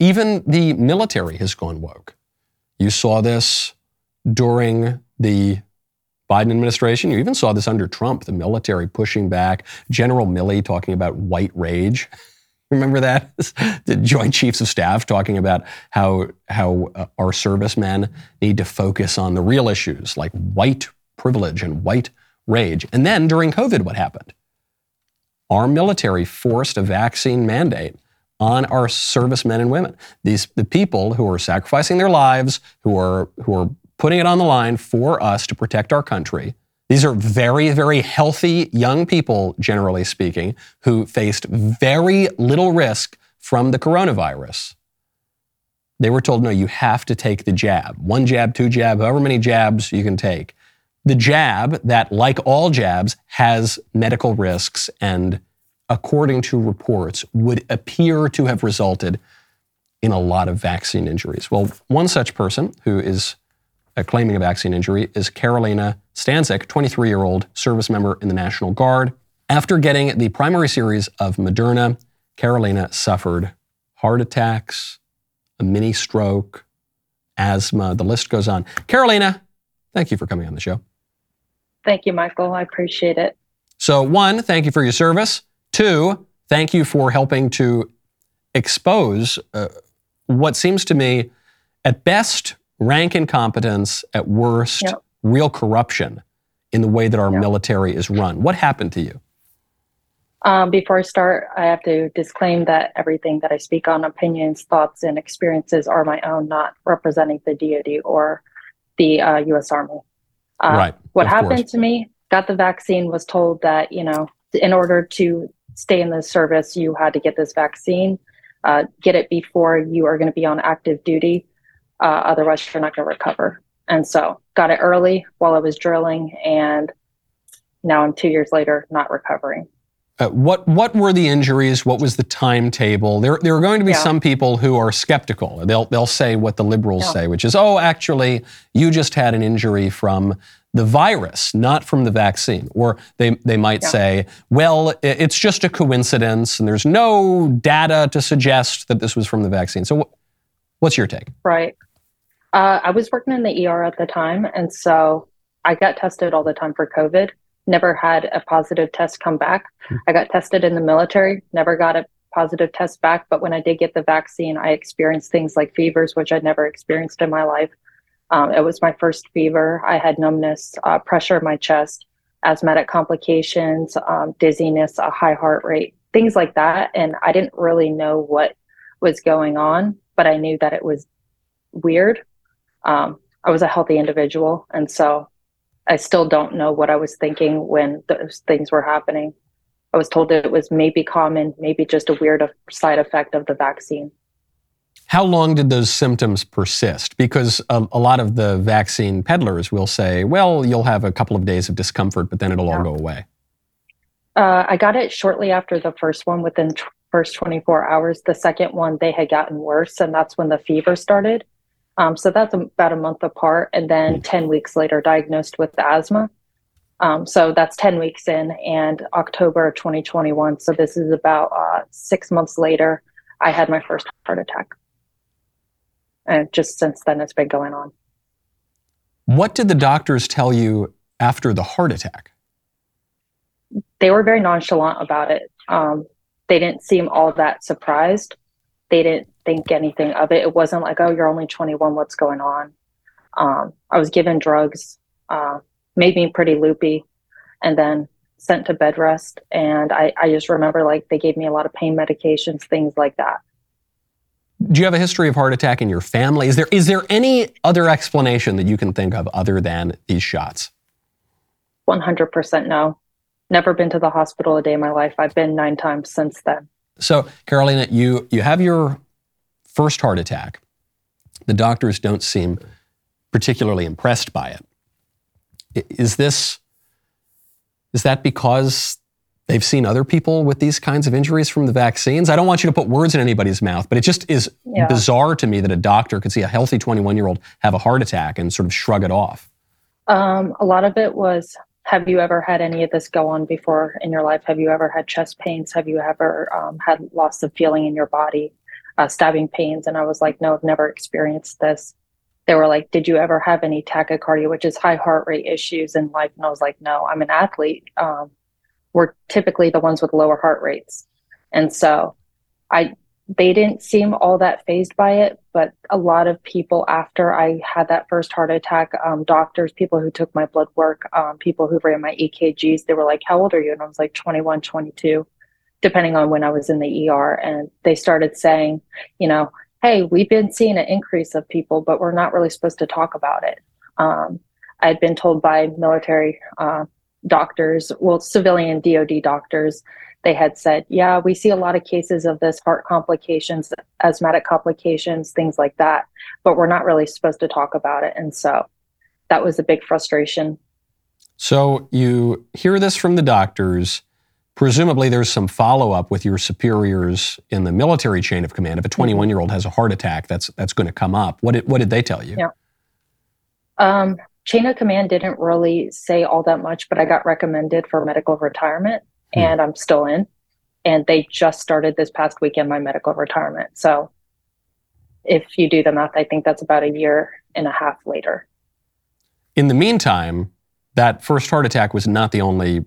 Even the military has gone woke. You saw this during the Biden administration. You even saw this under Trump, the military pushing back. General Milley talking about white rage. Remember that? The Joint Chiefs of Staff talking about how our servicemen need to focus on the real issues like white privilege and white rage. And then during COVID, what happened? Our military forced a vaccine mandate on our servicemen and women. The people who are sacrificing their lives, who are putting it on the line for us to protect our country. These are very, very healthy young people, generally speaking, who faced very little risk from the coronavirus. They were told, no, you have to take the jab. One jab, two jab, however many jabs you can take. The jab that, like all jabs, has medical risks and, according to reports, would appear to have resulted in a lot of vaccine injuries. Well, one such person who is claiming a vaccine injury is Karolina Stancik, 23-year-old service member in the National Guard. After getting the primary series of Moderna, Karolina suffered heart attacks, a mini stroke, asthma, the list goes on. Karolina, thank you for coming on the show. Thank you, Michael. I appreciate it. So one, thank you for your service. Two, thank you for helping to expose what seems to me at best rank incompetence, at worst, real corruption in the way that our military is run. What happened to you? Before I start, I have to disclaim that everything that I speak on, opinions, thoughts, and experiences are my own, not representing the DOD or the U.S. Army. Right. What happened to me, got the vaccine, was told that, you know, in order to stay in the service, you had to get this vaccine, get it before you are going to be on active duty. Otherwise, you're not going to recover. And so got it early while I was drilling, and now I'm 2 years later not recovering. What were the injuries? What was the timetable? There are going to be some people who are skeptical. They'll say what the liberals say, which is, oh, actually, you just had an injury from the virus, not from the vaccine. Or they might say, well, it's just a coincidence, and there's no data to suggest that this was from the vaccine. So what's your take? Right. I was working in the ER at the time, and so I got tested all the time for COVID. Never had a positive test come back. I got tested in the military, never got a positive test back. But when I did get the vaccine, I experienced things like fevers, which I'd never experienced in my life. It was my first fever. I had numbness, pressure in my chest, asthmatic complications, dizziness, a high heart rate, things like that. And I didn't really know what was going on, but I knew that it was weird. I was a healthy individual, and so I still don't know what I was thinking when those things were happening. I was told that it was maybe common, maybe just a weird side effect of the vaccine. How long did those symptoms persist? Because a lot of the vaccine peddlers will say, well, you'll have a couple of days of discomfort, but then it'll all go away. I got it shortly after the first one, within first 24 hours. The second one, they had gotten worse, and that's when the fever started. So that's about a month apart, and then 10 weeks later diagnosed with asthma. So that's 10 weeks in, and October 2021. So this is about 6 months later, I had my first heart attack. And just since then, it's been going on. What did the doctors tell you after the heart attack? They were very nonchalant about it. They didn't seem all that surprised. They didn't think anything of it. It wasn't like, oh, you're only 21, what's going on? I was given drugs, made me pretty loopy, and then sent to bed rest. And I just remember, like, they gave me a lot of pain medications, things like that. Do you have a history of heart attack in your family? Is there any other explanation that you can think of other than these shots? 100% no. Never been to the hospital a day in my life. I've been 9 times since then. So, Karolina, you have your first heart attack. The doctors don't seem particularly impressed by it. Is that because they've seen other people with these kinds of injuries from the vaccines? I don't want you to put words in anybody's mouth, but it just is bizarre to me that a doctor could see a healthy 21-year-old have a heart attack and sort of shrug it off. A lot of it was, have you ever had any of this go on before in your life? Have you ever had chest pains? Have you ever had loss of feeling in your body? stabbing pains. And I was like, no, I've never experienced this. They were like, did you ever have any tachycardia, which is high heart rate issues in life? And I was like, no, I'm an athlete. We're typically the ones with lower heart rates. And so they didn't seem all that fazed by it, but a lot of people after I had that first heart attack, doctors, people who took my blood work, people who ran my EKGs, they were like, how old are you? And I was like 21, 22, depending on when I was in the ER. And they started saying, you know, hey, we've been seeing an increase of people, but we're not really supposed to talk about it. I had been told by military doctors, well, civilian DOD doctors, they had said, yeah, we see a lot of cases of this heart complications, asthmatic complications, things like that, but we're not really supposed to talk about it. And so that was a big frustration. So you hear this from the doctors. Presumably there's some follow-up with your superiors in the military chain of command. If a 21-year-old has a heart attack, that's going to come up. What did they tell you? Yeah. Chain of command didn't really say all that much, but I got recommended for medical retirement, and I'm still in. And they just started this past weekend my medical retirement. So if you do the math, I think that's about a year and a half later. In the meantime, that first heart attack was not the only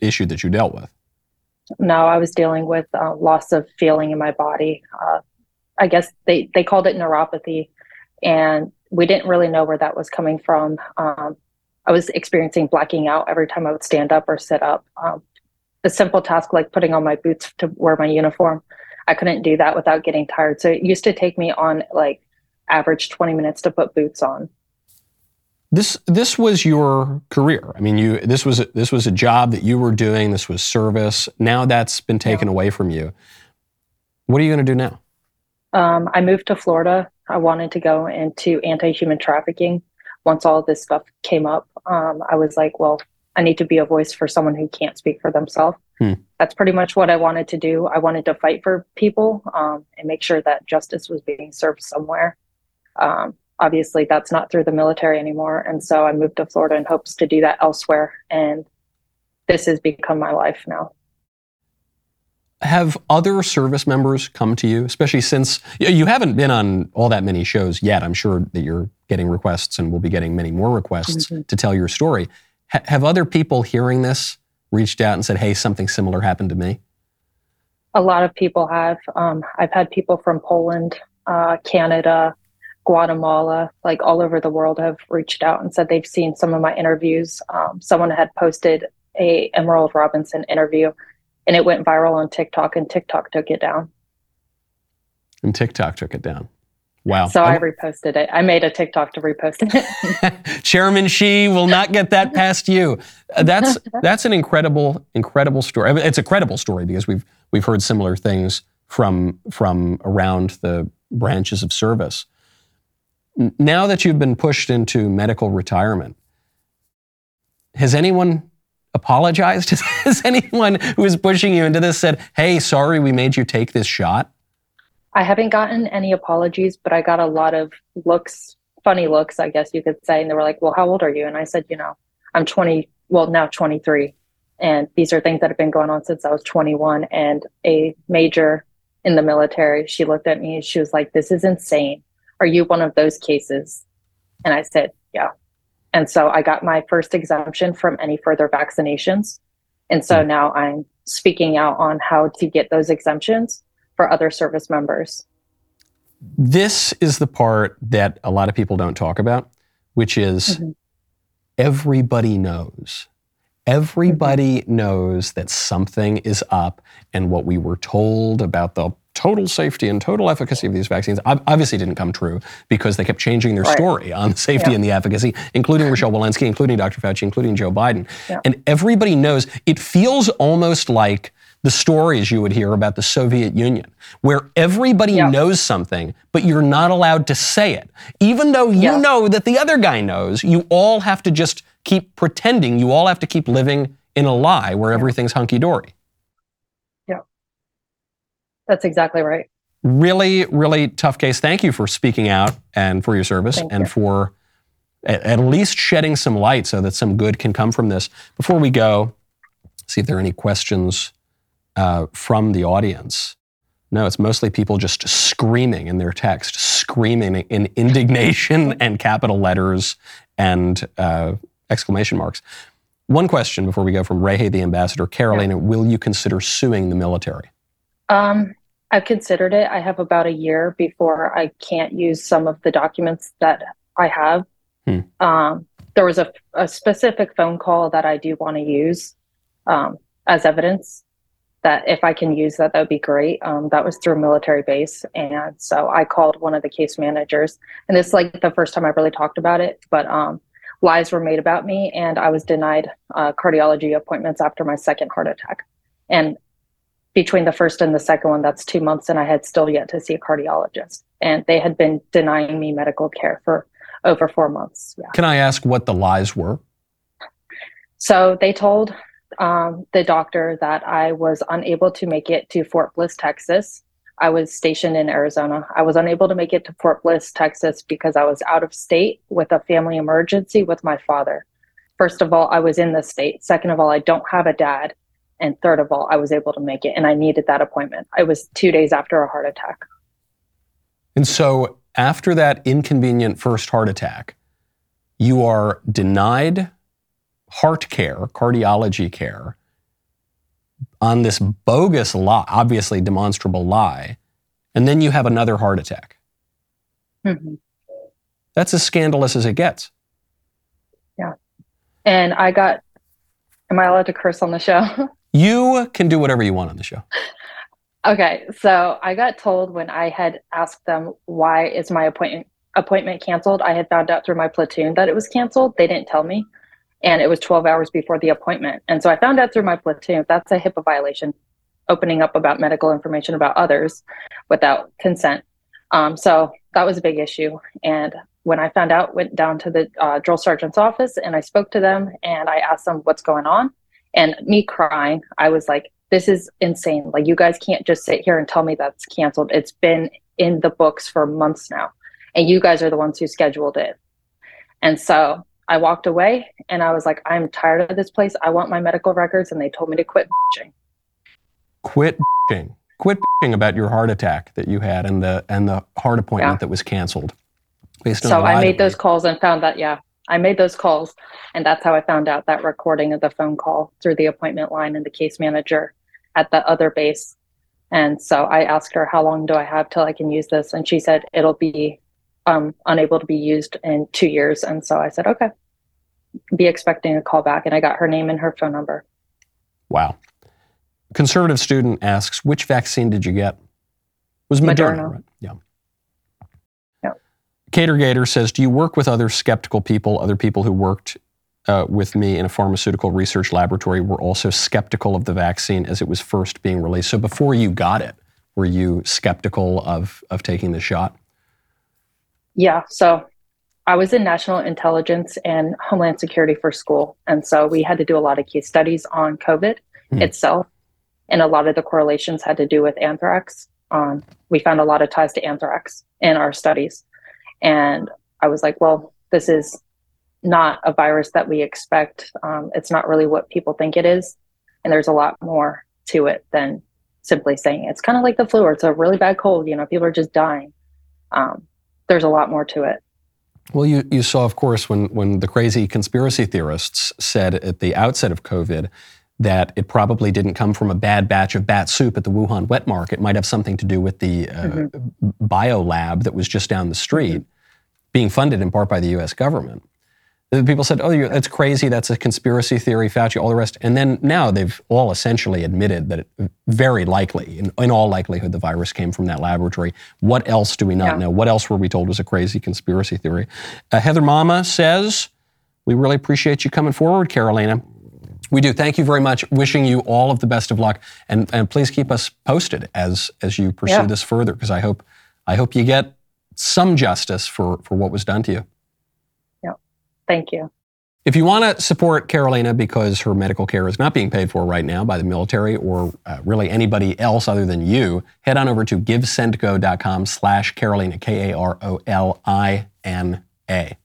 issue that you dealt with. No, I was dealing with loss of feeling in my body. I guess they called it neuropathy, and we didn't really know where that was coming from. I was experiencing blacking out every time I would stand up or sit up. A simple task like putting on my boots to wear my uniform, I couldn't do that without getting tired. So it used to take me on like average 20 minutes to put boots on. This was your career. I mean, this was a job that you were doing. This was service. Now that's been taken away from you. What are you going to do now? I moved to Florida. I wanted to go into anti-human trafficking. Once all of this stuff came up, I was like, well, I need to be a voice for someone who can't speak for themselves. That's pretty much what I wanted to do. I wanted to fight for people and make sure that justice was being served somewhere. Obviously, that's not through the military anymore. And so I moved to Florida in hopes to do that elsewhere. And this has become my life now. Have other service members come to you, especially since you haven't been on all that many shows yet? I'm sure that you're getting requests and will be getting many more requests to tell your story. Have other people hearing this reached out and said, hey, something similar happened to me? A lot of people have. I've had people from Poland, Canada, Guatemala, like all over the world have reached out and said they've seen some of my interviews. Someone had posted a Emerald Robinson interview and it went viral on TikTok and TikTok took it down. Wow. So I reposted it. I made a TikTok to repost it. Chairman Xi will not get that past you. That's an incredible story. I mean, it's a credible story because we've heard similar things from around the branches of service. Now that you've been pushed into medical retirement, has anyone apologized? Has anyone who is pushing you into this said, hey, sorry, we made you take this shot? I haven't gotten any apologies, but I got a lot of looks, funny looks, I guess you could say. And they were like, well, how old are you? And I said, you know, I'm 20, well, now 23. And these are things that have been going on since I was 21. And a major in the military, she looked at me and she was like, this is insane. Are you one of those cases? And I said, yeah. And so I got my first exemption from any further vaccinations. And so now I'm speaking out on how to get those exemptions for other service members. This is the part that a lot of people don't talk about, which is everybody knows. Everybody knows that something is up, and what we were told about the total safety and total efficacy of these vaccines obviously didn't come true because they kept changing their story on the safety and the efficacy, including Rochelle Walensky, including Dr. Fauci, including Joe Biden. And everybody knows. It feels almost like the stories you would hear about the Soviet Union, where everybody knows something, but you're not allowed to say it. Even though you know that the other guy knows, you all have to just keep pretending. You all have to keep living in a lie where everything's hunky-dory. That's exactly right. Really, really tough case. Thank you for speaking out and for your service and for at least shedding some light so that some good can come from this. Before we go, see if there are any questions from the audience. No, it's mostly people just screaming in their text, screaming in indignation and capital letters and exclamation marks. One question before we go from Rehe, the ambassador. Karolina, will you consider suing the military? I've considered it. I have about a year before I can't use some of the documents that I have. There was a specific phone call that I do want to use as evidence, that if I can use that, that would be great. That was through a military base. And so I called one of the case managers, and it's like the first time I really talked about it, but lies were made about me, and I was denied cardiology appointments after my second heart attack. And between the first and the second one, that's 2 months, and I had still yet to see a cardiologist. And they had been denying me medical care for over 4 months. Yeah. Can I ask what the lies were? So they told the doctor that I was unable to make it to Fort Bliss, Texas. I was stationed in Arizona. I was unable to make it to Fort Bliss, Texas, because I was out of state with a family emergency with my father. First of all, I was in the state. Second of all, I don't have a dad. And third of all, I was able to make it, and I needed that appointment. It was 2 days after a heart attack. And so after that inconvenient first heart attack, you are denied heart care, cardiology care, on this bogus lie, obviously demonstrable lie, and then you have another heart attack. Mm-hmm. That's as scandalous as it gets. Yeah. And I got, am I allowed to curse on the show? You can do whatever you want on the show. Okay, so I got told when I had asked them, why is my appointment canceled? I had found out through my platoon that it was canceled. They didn't tell me. And it was 12 hours before the appointment. And so I found out through my platoon, that's a HIPAA violation, opening up about medical information about others without consent. So that was a big issue. And when I found out, went down to the drill sergeant's office, and I spoke to them, and I asked them what's going on. And me crying, I was like, this is insane. Like, you guys can't just sit here and tell me that's canceled. It's been in the books for months now, and you guys are the ones who scheduled it. And so I walked away, and I was like, I'm tired of this place. I want my medical records. And they told me to quit bitching. Quit bitching. Quit bitching about your heart attack that you had and the heart appointment that was canceled. Based on I made those calls, and that's how I found out that recording of the phone call through the appointment line and the case manager at the other base. And so I asked her, how long do I have till I can use this? And she said, it'll be unable to be used in 2 years. And so I said, okay, be expecting a call back. And I got her name and her phone number. Wow. Conservative student asks, which vaccine did you get? It was Moderna, right? Yeah. Cater Gator says, do you work with other skeptical people? Other people who worked with me in a pharmaceutical research laboratory were also skeptical of the vaccine as it was first being released. So before you got it, were you skeptical of taking the shot? Yeah, so I was in national intelligence and homeland security for school. And so we had to do a lot of case studies on COVID itself. And a lot of the correlations had to do with anthrax. We found a lot of ties to anthrax in our studies. And I was like, well, this is not a virus that we expect. It's not really what people think it is. And there's a lot more to it than simply saying it's kind of like the flu or it's a really bad cold. You know, people are just dying. There's a lot more to it. Well, you saw, of course, when the crazy conspiracy theorists said at the outset of COVID that it probably didn't come from a bad batch of bat soup at the Wuhan wet market. It might have something to do with the bio lab that was just down the street, being funded in part by the U.S. government. The people said, oh, that's crazy, that's a conspiracy theory, Fauci, all the rest. And then now they've all essentially admitted that it very likely, in all likelihood, the virus came from that laboratory. What else do we not know? What else were we told was a crazy conspiracy theory? Heather Mama says, we really appreciate you coming forward, Karolina. We do. Thank you very much. Wishing you all of the best of luck, and please keep us posted as you pursue this further, because I hope you get some justice for what was done to you. Yeah. Thank you. If you want to support Karolina because her medical care is not being paid for right now by the military or really anybody else other than you, head on over to givesendgo.com/Karolina, Karolina.